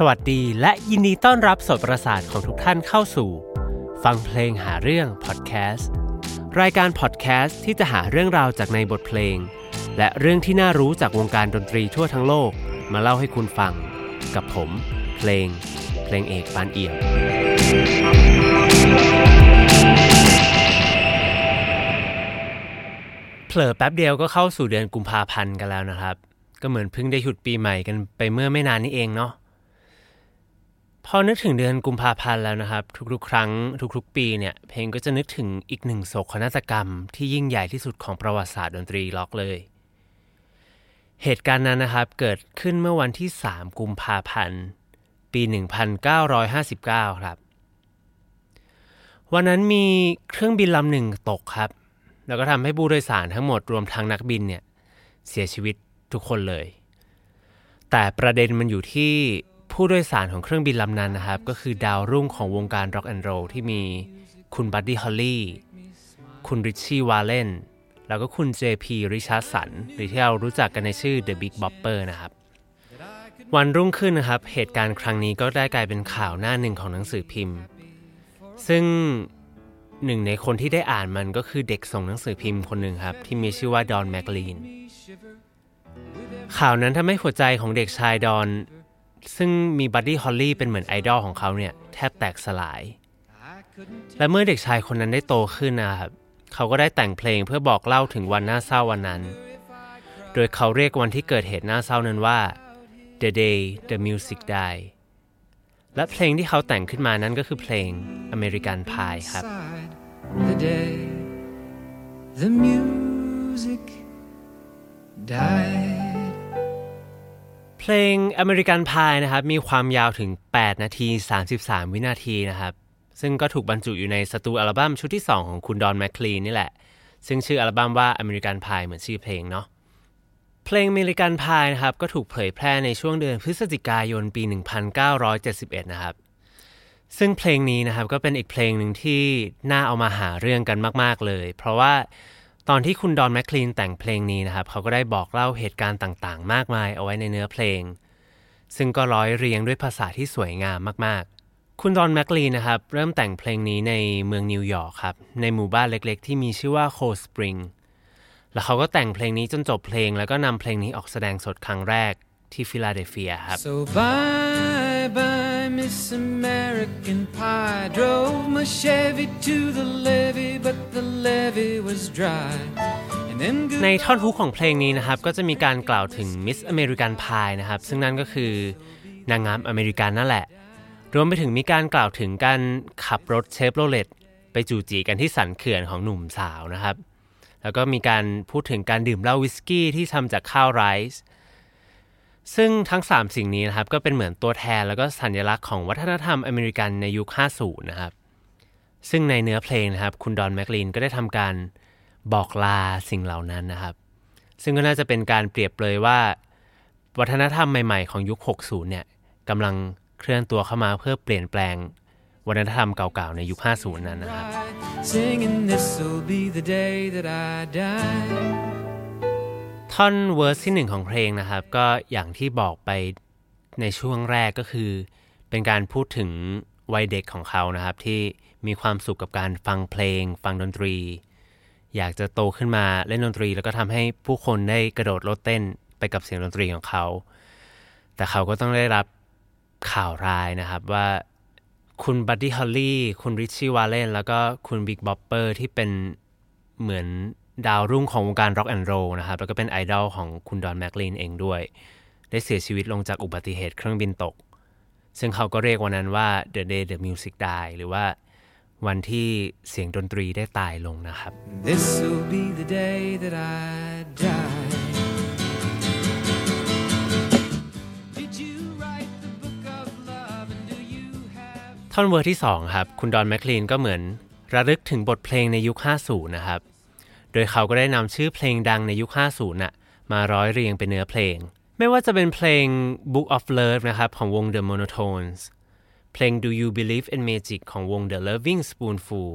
สวัสดีและยินดีต้อนรับสดประสาทของทุกท่านเข้าสู่ฟังเพลงหาเรื่องพอดแคสต์รายการพอดแคสต์ที่จะหาเรื่องราวจากในบทเพลงและเรื่องที่น่ารู้จากวงการดนตรีทั่วทั้งโลกมาเล่าให้คุณฟังกับผมเพลงเอกปานเอี่ยมเผลอแป๊บเดียวก็เข้าสู่เดือนกุมภาพันธ์กันแล้วนะครับก็เหมือนเพิ่งได้หยุดปีใหม่กันไปเมื่อไม่นานนี้เองเนาะพอนึกถึงเดือนกุมภาพันธ์แล้วนะครับทุกๆครั้งทุกๆปีเนี่ยเพลงก็จะนึกถึงอีกหนึ่งโศกนาฏกรรมที่ยิ่งใหญ่ที่สุดของประวัติศาสตร์ดนตรีล็อกเลยเหตุการณ์นั้นนะครับเกิดขึ้นเมื่อวันที่3กุมภาพันธ์ปี1959ครับวันนั้นมีเครื่องบินลำหนึ่งตกครับแล้วก็ทำให้ผู้โดยสารทั้งหมดรวมทั้งนักบินเนี่ยเสียชีวิตทุกคนเลยแต่ประเด็นมันอยู่ที่ผู้โดยสารของเครื่องบินลำนั้นนะครับก็คือดาวรุ่งของวงการร็อกแอนด์โรลที่มีคุณ Buddy Holly คุณ Ritchie Valens แล้วก็คุณ JP Richardson หรือที่เรารู้จักกันในชื่อ The Big Bopper นะครับวันรุ่งขึ้นนะครับเหตุการณ์ครั้งนี้ก็ได้กลายเป็นข่าวหน้าหนึ่งของหนังสือพิมพ์ซึ่งหนึ่งในคนที่ได้อ่านมันก็คือเด็กส่งหนังสือพิมพ์คนหนึ่งครับที่มีชื่อว่า Don McLean ข่าวนั้นทำให้หัวใจของเด็กชายดอนซึ่งมี Buddy Holly เป็นเหมือนไอดอลของเขาเนี่ยแทบแตกสลายและเมื่อเด็กชายคนนั้นได้โตขึ้นนะครับเขาก็ได้แต่งเพลงเพื่อบอกเล่าถึงวันน่าเศร้าวันนั้นโดยเขาเรียกวันที่เกิดเหตุน่าเศร้านั้นว่า The Day The Music Died และเพลงที่เขาแต่งขึ้นมานั้นก็คือเพลง American Pie ครับ The Day The Music Diedเพลง American Pie นะครับมีความยาวถึง8นาที33วินาทีนะครับซึ่งก็ถูกบรรจุอยู่ในสตูอัลบั้มชุดที่2ของคุณดอนแมคคลีนนี่แหละซึ่งชื่ออัลบั้มว่า American Pie เหมือนชื่อเพลงเนาะเพลง American Pie นะครับก็ถูกเผยแพร่ในช่วงเดือนพฤศจิกายนปี1971นะครับซึ่งเพลงนี้นะครับก็เป็นอีกเพลงหนึ่งที่น่าเอามาหาเรื่องกันมากๆเลยเพราะว่าตอนที่คุณดอนแมคคลีนแต่งเพลงนี้นะครับเขาก็ได้บอกเล่าเหตุการณ์ต่างๆมากมายเอาไว้ในเนื้อเพลงซึ่งก็ร้อยเรียงด้วยภาษาที่สวยงามมากๆคุณดอนแมคคลีนนะครับเริ่มแต่งเพลงนี้ในเมืองนิวยอร์กครับในหมู่บ้านเล็กๆที่มีชื่อว่าโคลด์สปริงแล้วเขาก็แต่งเพลงนี้จนจบเพลงแล้วก็นำเพลงนี้ออกแสดงสดครั้งแรกที่ฟิลาเดลเฟียครับ So bye bye Miss American Pie Drove my Chevy to the levee But the levee was dry ในท่อนฮุกของเพลงนี้นะครับก็จะมีการกล่าวถึง Miss American Pie นะครับซึ่งนั่นก็คือนางงามอเมริกันนั่นแหละรวมไปถึงมีการกล่าวถึงการขับรถเชฟโรเลตไปจู่จีกันที่สันเขื่อนของหนุ่มสาวนะครับแล้วก็มีการพูดถึงการดื่มเหล้าวิสกี้ที่ทำจากข้าวไรซ์ซึ่งทั้ง3สิ่งนี้นะครับก็เป็นเหมือนตัวแทนแล้วก็สัญลักษณ์ของวัฒนธรรมอเมริกันในยุค50นะครับซึ่งในเนื้อเพลงนะครับคุณดอนแมคลีนก็ได้ทำการบอกลาสิ่งเหล่านั้นนะครับซึ่งก็น่าจะเป็นการเปรียบเลยว่าวัฒนธรรมใหม่ๆของยุค60เนี่ยกำลังเคลื่อนตัวเข้ามาเพื่อเปลี่ยนแปลงวัฒนธรรมเก่าๆในยุค50นั้นนะครับ Singing this'll be the day that I dieท่อนเวอร์สที่1ของเพลงนะครับก็อย่างที่บอกไปในช่วงแรกก็คือเป็นการพูดถึงวัยเด็กของเขานะครับที่มีความสุขกับการฟังเพลงฟังดนตรีอยากจะโตขึ้นมาเล่นดนตรีแล้วก็ทำให้ผู้คนได้กระโดดโลดเต้นไปกับเสียงดนตรีของเขาแต่เขาก็ต้องได้รับข่าวร้ายนะครับว่าคุณ Buddy Holly คุณ Ritchie Valens แล้วก็คุณ Big Bopper ที่เป็นเหมือนดาวรุ่งของวงการร็อกแอนด์โรลนะครับแล้วก็เป็นไอดอลของคุณดอนแมคลีนเองด้วยได้เสียชีวิตลงจากอุบัติเหตุเครื่องบินตกซึ่งเขาก็เรียกวันนั้นว่า The Day The Music Died หรือว่าวันที่เสียงดนตรีได้ตายลงนะครับ This will be the day that I die Did you write the book of love and do you have ท่อนเวอร์ที่2ครับคุณดอนแมคลีนก็เหมือนระลึกถึงบทเพลงในยุค50นะครับโดยเขาก็ได้นำชื่อเพลงดังในยุค50น่ะมาร้อยเรียงเป็นเนื้อเพลงไม่ว่าจะเป็นเพลง Book of Love นะครับของวง The Monotones เพลง Do You Believe in Magic ของวง The Loving Spoonful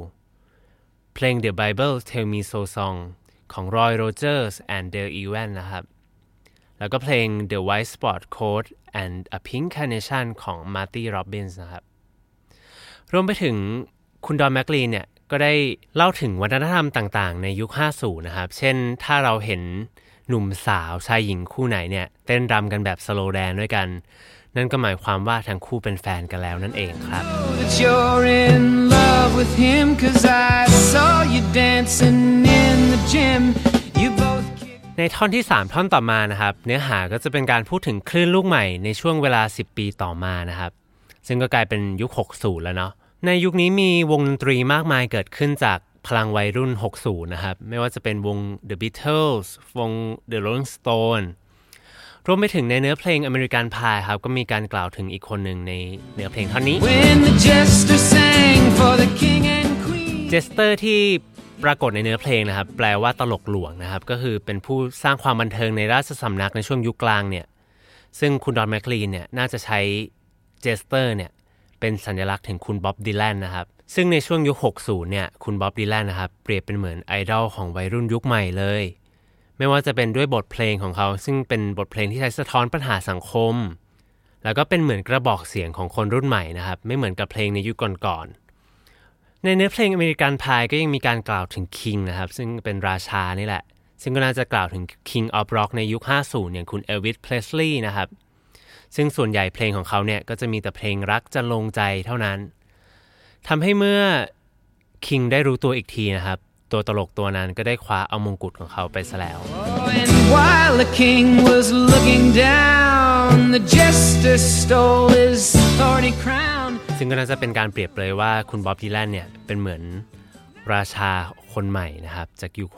เพลง The Bible Tell Me So Song ของ Roy Rogers and The Evans นะครับแล้วก็เพลง The White Spot Code and a Pink Carnation ของ Marty Robbins นะครับรวมไปถึงคุณดอนแมคลีนเนี่ยก็ได้เล่าถึงวัฒนธรรมต่างๆในยุค50นะครับเช่นถ้าเราเห็นหนุ่มสาวชายหญิงคู่ไหนเนี่ยเต้นรำกันแบบสโลว์แดนด้วยกันนั่นก็หมายความว่าทั้งคู่เป็นแฟนกันแล้วนั่นเองครับ You're in love with him 'cause I saw you dancing in the gym You both ในท่อนที่3ท่อนต่อมานะครับเนื้อหาก็จะเป็นการพูดถึงคลื่นลูกใหม่ในช่วงเวลา10ปีต่อมานะครับซึ่งก็กลายเป็นยุค60แล้วเนาะในยุคนี้มีวงดนตรีมากมายเกิดขึ้นจากพลังวัยรุ่น60นะครับไม่ว่าจะเป็นวง The Beatles วง The Rolling Stones รวมไปถึงในเนื้อเพลง American Pie ครับก็มีการกล่าวถึงอีกคนหนึ่งในเนื้อเพลงท่อนนี้ Jester sang for the King and Queen Jester ที่ปรากฏในเนื้อเพลงนะครับแปลว่าตลกหลวงนะครับก็คือเป็นผู้สร้างความบันเทิงในราชสำนักในช่วงยุคกลางเนี่ยซึ่งคุณดอนแมคลีนเนี่ยน่าจะใช้ Jester เนี่ยเป็นสัญลักษณ์ถึงคุณบ๊อบดีแลนนะครับซึ่งในช่วงยุค60เนี่ยคุณบ๊อบดีแลนนะครับเปรียบเป็นเหมือนไอดอลของวัยรุ่นยุคใหม่เลยไม่ว่าจะเป็นด้วยบทเพลงของเขาซึ่งเป็นบทเพลงที่ใช้สะท้อนปัญหาสังคมแล้วก็เป็นเหมือนกระบอกเสียงของคนรุ่นใหม่นะครับไม่เหมือนกับเพลงในยุคก่อนๆในเนื้อเพลง American Pie ก็ยังมีการกล่าวถึงคิงนะครับซึ่งเป็นราชานี่แหละซึ่งก็น่าจะกล่าวถึง King of Rock ในยุค50อย่างคุณเอลวิสเพลสลีย์นะครับซึ่งส่วนใหญ่เพลงของเขาเนี่ยก็จะมีแต่เพลงรักจะลงใจเท่านั้นทำให้เมื่อคิงได้รู้ตัวอีกทีนะครับตัวตลกตัวนั้นก็ได้คว้าเอามงกุฎของเขาไปซะแล้ว ซึ่งก็น่าจะเป็นการเปรียบเลยว่าคุณบ๊อบดีแลนเนี่ยเป็นเหมือนราชาคนใหม่นะครับจากยุค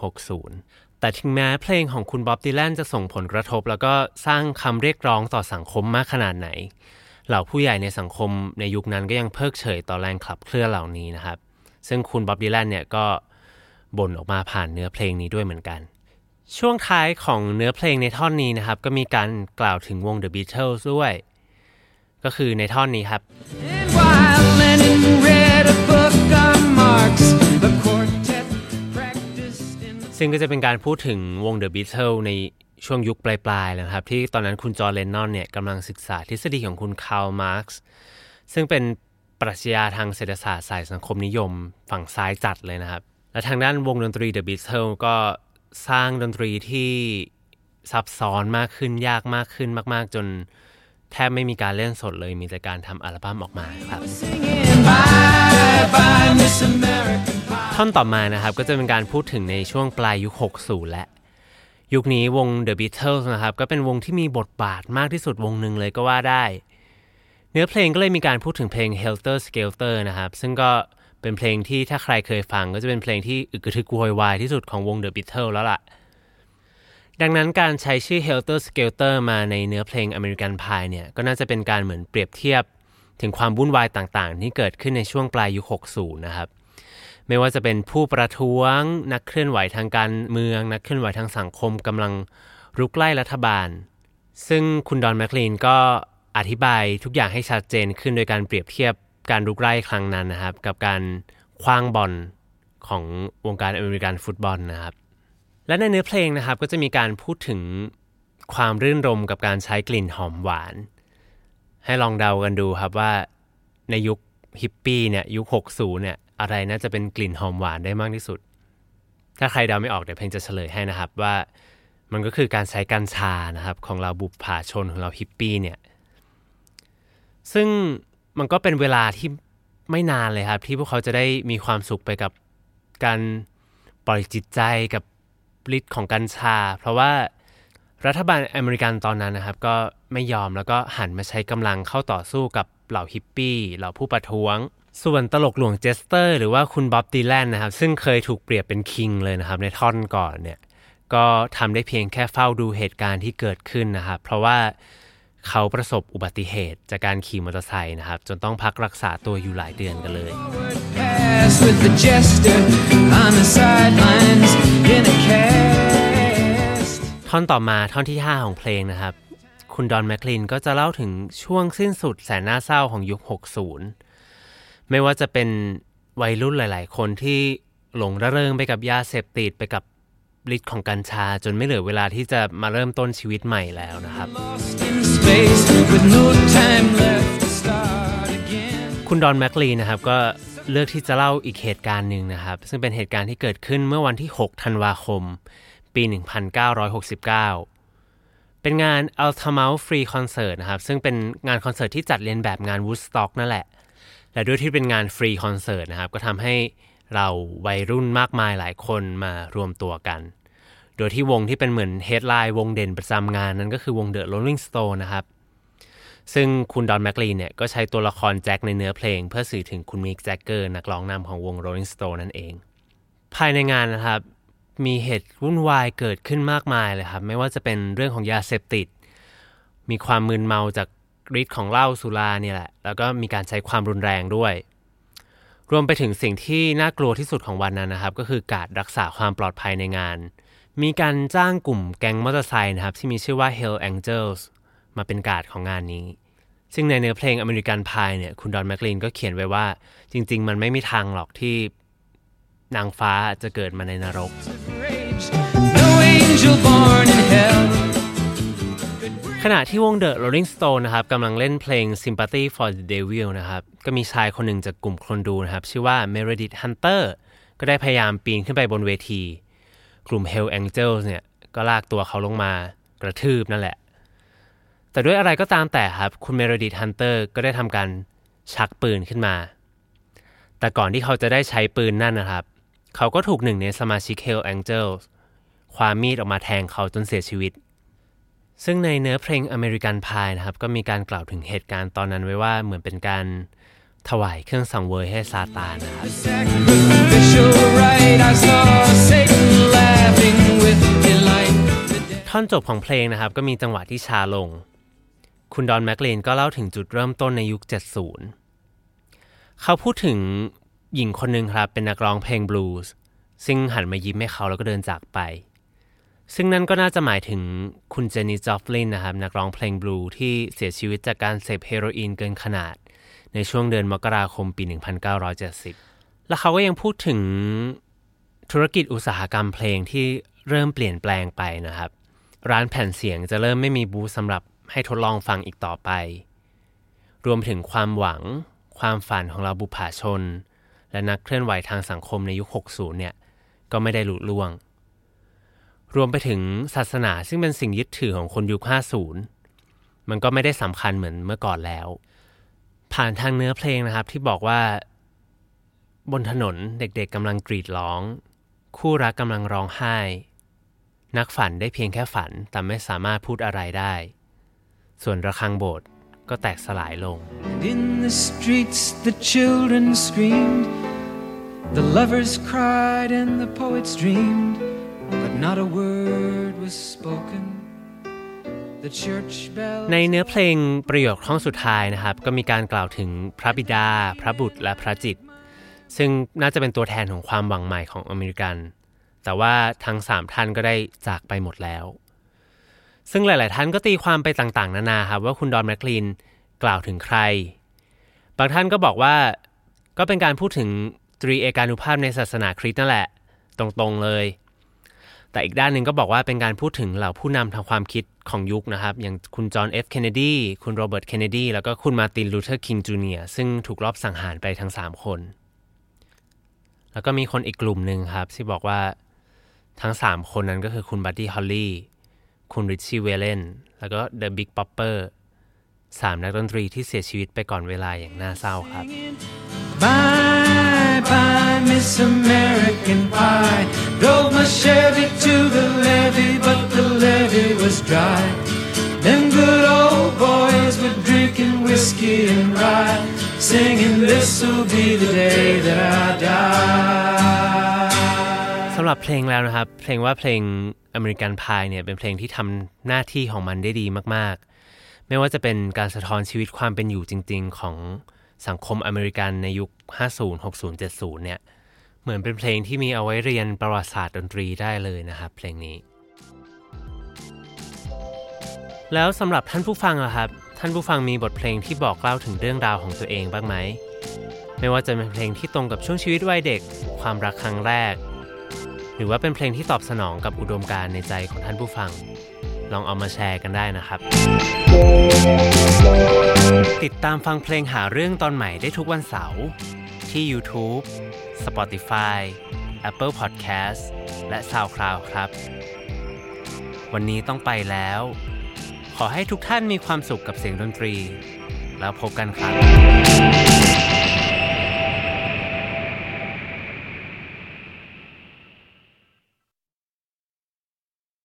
60แต่ถึงแม้เพลงของคุณบ๊อบดีแลนจะส่งผลกระทบแล้วก็สร้างคำเรียกร้องต่อสังคมมากขนาดไหนเหล่าผู้ใหญ่ในสังคมในยุคนั้นก็ยังเพิกเฉยต่อแรงขับเคลื่อนเหล่านี้นะครับซึ่งคุณบ๊อบดีแลนเนี่ยก็บ่นออกมาผ่านเนื้อเพลงนี้ด้วยเหมือนกันช่วงท้ายของเนื้อเพลงในท่อนนี้นะครับก็มีการกล่าวถึงวง The Beatles ด้วยก็คือในท่อนนี้ครับซึ่งก็จะเป็นการพูดถึงวง The Beatles ในช่วงยุคปลายๆนะครับที่ตอนนั้นคุณจอห์น เลนนอนเนี่ยกำลังศึกษาทฤษฎีของคุณคาร์ล มาร์กซ์ซึ่งเป็นปรัชญาทางเศรษฐศาสตร์สายสังคมนิยมฝั่งซ้ายจัดเลยนะครับและทางด้านวงดนตรี The Beatles ก็สร้างดนตรีที่ซับซ้อนมากขึ้นยากมากขึ้นมากๆจนแทบไม่มีการเล่นสดเลยมีแต่การทำอัลบั้มออกมาครับท่อนต่อมานะครับก็จะเป็นการพูดถึงในช่วงปลายยุค60และยุคนี้วง The Beatles นะครับก็เป็นวงที่มีบทบาทมากที่สุดวงหนึ่งเลยก็ว่าได้เนื้อเพลงก็เลยมีการพูดถึงเพลง Helter Skelter นะครับซึ่งก็เป็นเพลงที่ถ้าใครเคยฟังก็จะเป็นเพลงที่อึกทึกโวยวายที่สุดของวง The Beatles แล้วล่ะดังนั้นการใช้ชื่อ Helter Skelter มาในเนื้อเพลง American Pie เนี่ยก็น่าจะเป็นการเหมือนเปรียบเทียบถึงความวุ่นวายต่างๆที่เกิดขึ้นในช่วงปลายยุค60นะครับไม่ว่าจะเป็นผู้ประท้วงนักเคลื่อนไหวทางการเมืองนักเคลื่อนไหวทางสังคมกำลังรุกไล่รัฐบาลซึ่งคุณดอนแมคลีนก็อธิบายทุกอย่างให้ชัดเจนขึ้นโดยการเปรียบเทียบการรุกไล่ครั้งนั้นนะครับกับการขว้างบอลของวงการอเมริกันฟุตบอลนะครับและในเนื้อเพลงนะครับก็จะมีการพูดถึงความรื่นรมย์กับการใช้กลิ่นหอมหวานให้ลองเดากันดูครับว่าในยุคฮิปปี้เนี่ยยุค60เนี่ยอะไรน่าจะเป็นกลิ่นหอมหวานได้มากที่สุดถ้าใครเดาไม่ออกเดี๋ยวเพลงจะเฉลยให้นะครับว่ามันก็คือการใช้กัญชานะครับของเราบุปผาชนของเราฮิปปี้เนี่ยซึ่งมันก็เป็นเวลาที่ไม่นานเลยครับที่พวกเขาจะได้มีความสุขไปกับการปล่อยจิตใจกับฤทธิ์ของกัญชาเพราะว่ารัฐบาลอเมริกันตอนนั้นนะครับก็ไม่ยอมแล้วก็หันมาใช้กำลังเข้าต่อสู้กับเหล่าฮิปปี้เหล่าผู้ประท้วงส่วนตลกหลวงเจสเตอร์หรือว่าคุณบ๊อบดีแลนนะครับซึ่งเคยถูกเปรียบเป็นคิงเลยนะครับในท่อนก่อนเนี่ยก็ทำได้เพียงแค่เฝ้าดูเหตุการณ์ที่เกิดขึ้นนะครับเพราะว่าเขาประสบอุบัติเหตุจากการขี่มอเตอร์ไซค์นะครับจนต้องพักรักษาตัวอยู่หลายเดือนกันเลยท่อนต่อมาท่อนที่5ของเพลงนะครับคุณดอนแมคลีนก็จะเล่าถึงช่วงสิ้นสุดแสนน่าเศร้าของยุค60ไม่ว่าจะเป็นวัยรุ่นหลายๆคนที่หลงระเริงไปกับยาเสพติดไปกับฤทธิ์ของกัญชาจนไม่เหลือเวลาที่จะมาเริ่มต้นชีวิตใหม่แล้วนะครับ days with no time left to start again คุณดอนแมคลีนนะครับก็เลือกที่จะเล่าอีกเหตุการณ์นึงนะครับซึ่งเป็นเหตุการณ์ที่เกิดขึ้นเมื่อวันที่6ธันวาคมปี1969เป็นงาน Altamount Free Concert นะครับซึ่งเป็นงานคอนเสิร์ตที่จัดเรียนแบบงาน Woodstock นั่นแหละและด้วยที่เป็นงานฟรีคอนเสิร์ตนะครับก็ทำให้เราวัยรุ่นมากมายหลายคนมารวมตัวกันโดยที่วงที่เป็นเหมือนเฮดไลน์วงเด่นประจำงานนั้นก็คือวง The Rolling Stones นะครับซึ่งคุณดอนแมคลีนเนี่ยก็ใช้ตัวละครแจ็คในเนื้อเพลงเพื่อสื่อถึงคุณมิกแจ็คเกอร์นักร้องนำของวง Rolling Stones นั่นเองภายในงานนะครับมีเหตุวุ่นวายเกิดขึ้นมากมายเลยครับไม่ว่าจะเป็นเรื่องของยาเสพติดมีความมึนเมาจากฤทธิ์ของเหล้าสุราเนี่ยแหละแล้วก็มีการใช้ความรุนแรงด้วยรวมไปถึงสิ่งที่น่ากลัวที่สุดของวันนั้นนะครับก็คือการรักษาความปลอดภัยในงานมีการจ้างกลุ่มแก๊งมอเตอร์ไซค์นะครับที่มีชื่อว่า Hells Angels มาเป็นการ์ดของงานนี้ซึ่งในเนื้อเพลง American Pie เนี่ยคุณดอนแมคลีนก็เขียนไว้ว่าจริงๆมันไม่มีทางหรอกที่นางฟ้าจะเกิดมาในนรกขณะที่วง The Rolling Stones นะครับกำลังเล่นเพลง Sympathy for the Devil นะครับก็มีชายคนหนึ่งจากกลุ่มคนดูนะครับชื่อว่า Meredith Hunter ก็ได้พยายามปีนขึ้นไปบนเวทีกลุ่ม Hells Angels เนี่ยก็ลากตัวเขาลงมากระทืบนั่นแหละแต่ด้วยอะไรก็ตามแต่ครับคุณ Meredith Hunter ก็ได้ทำการชักปืนขึ้นมาแต่ก่อนที่เขาจะได้ใช้ปืนนั่นนะครับเขาก็ถูกหนึ่งในสมาชิก Hells Angels คว้ามีดออกมาแทงเขาจนเสียชีวิตซึ่งในเนื้อเพลง American Pie นะครับก็มีการกล่าวถึงเหตุการณ์ตอนนั้นไว้ว่าเหมือนเป็นการถวายเครื่องสังเวยให้ซาตานนะครับท่อนจบของเพลงนะครับก็มีจังหวะที่ช้าลงคุณดอนแมคลีนก็เล่าถึงจุดเริ่มต้นในยุค 70 เขาพูดถึงหญิงคนหนึ่งครับเป็นนักร้องเพลงบลูส์ซึ่งหันมายิ้มให้เขาแล้วก็เดินจากไปซึ่งนั่นก็น่าจะหมายถึงคุณเจนนี่จอฟลินนะครับนักร้องเพลงบลูที่เสียชีวิตจากการเสพเฮโรอีนเกินขนาดในช่วงเดือนมกราคมปี1970และเขาก็ยังพูดถึงธุรกิจอุตสาหกรรมเพลงที่เริ่มเปลี่ยนแปลงไปนะครับร้านแผ่นเสียงจะเริ่มไม่มีบูธสำหรับให้ทดลองฟังอีกต่อไปรวมถึงความหวังความฝันของเราบุปผาชนและนักเคลื่อนไหวทางสังคมในยุค60เนี่ยก็ไม่ได้หลุดล่วงรวมไปถึงศาสนาซึ่งเป็นสิ่งยึดถือของคนยุค50มันก็ไม่ได้สำคัญเหมือนเมื่อก่อนแล้วผ่านทางเนื้อเพลงนะครับที่บอกว่าบนถนนเด็กๆกำลังกรีดร้องคู่รักกำลังร้องไห้นักฝันได้เพียงแค่ฝันแต่ไม่สามารถพูดอะไรได้ส่วนระฆังโบสถ์ก็แตกสลายลง In the streets the children screamed the lovers cried and the poets dreamedBut not a word was spoken. The church bell ในเนื้อเพลงประโยคท่อนสุดท้ายนะครับก็มีการกล่าวถึงพระบิดาพระบุตรและพระจิตซึ่งน่าจะเป็นตัวแทนของความหวังใหม่ของอเมริกันแต่ว่าทั้ง3ท่านก็ได้จากไปหมดแล้วซึ่งหลายๆท่านก็ตีความไปต่างๆนานาครับว่าคุณดอนแมคลีนกล่าวถึงใครบางท่านก็บอกว่าก็เป็นการพูดถึงตรีเอกานุภาพในศาสนาคริสต์นั่นแหละตรงๆเลยแต่อีกด้านหนึ่งก็บอกว่าเป็นการพูดถึงเหล่าผู้นำทางความคิดของยุคนะครับอย่างคุณจอห์นเอฟเคนเนดีคุณโรเบิร์ตเคนเนดีแล้วก็คุณมาร์ตินลูเทอร์คิงจูเนียร์ซึ่งถูกลอบสังหารไปทั้ง3คนแล้วก็มีคนอีกกลุ่มหนึ่งครับที่บอกว่าทั้ง3คนนั้นก็คือคุณ Buddy Holly คุณ Ritchie Valens แล้วก็ The Big Bopper 3นักดนตรีที่เสียชีวิตไปก่อนเวลาอย่างน่าเศร้าครับ Bye bye Miss American Pie Drove my Chevy to the levee, but the levee was dry. Them good old boys were drinking whiskey and rye, singing this'll be the day that I die. สำหรับเพลงแล้วนะครับเพลงว่าเพลง American Pie เนี่ยเป็นเพลงที่ทำหน้าที่ของมันได้ดีมากๆไม่ว่าจะเป็นการสะท้อนชีวิตความเป็นอยู่จริงๆของสังคมอเมริกันในยุค50 60 70เนี่ยเหมือนเป็นเพลงที่มีเอาไว้เรียนประวัติศาสตร์ดนตรีได้เลยนะครับเพลงนี้แล้วสำหรับท่านผู้ฟังล่ะครับท่านผู้ฟังมีบทเพลงที่บอกเล่าถึงเรื่องราวของตัวเองบ้างไหมไม่ว่าจะเป็นเพลงที่ตรงกับช่วงชีวิตวัยเด็กความรักครั้งแรกหรือว่าเป็นเพลงที่ตอบสนองกับอุดมการณ์ในใจของท่านผู้ฟัง ลองเอามาแชร์กันได้นะครับติดตามฟังเพลงหาเรื่องตอนใหม่ได้ทุกวันเสาร์ที่ YouTube Spotify Apple Podcast และ SoundCloud ครับวันนี้ต้องไปแล้วขอให้ทุกท่านมีความสุขกับเสียงดนตรีแล้วพบกันครับ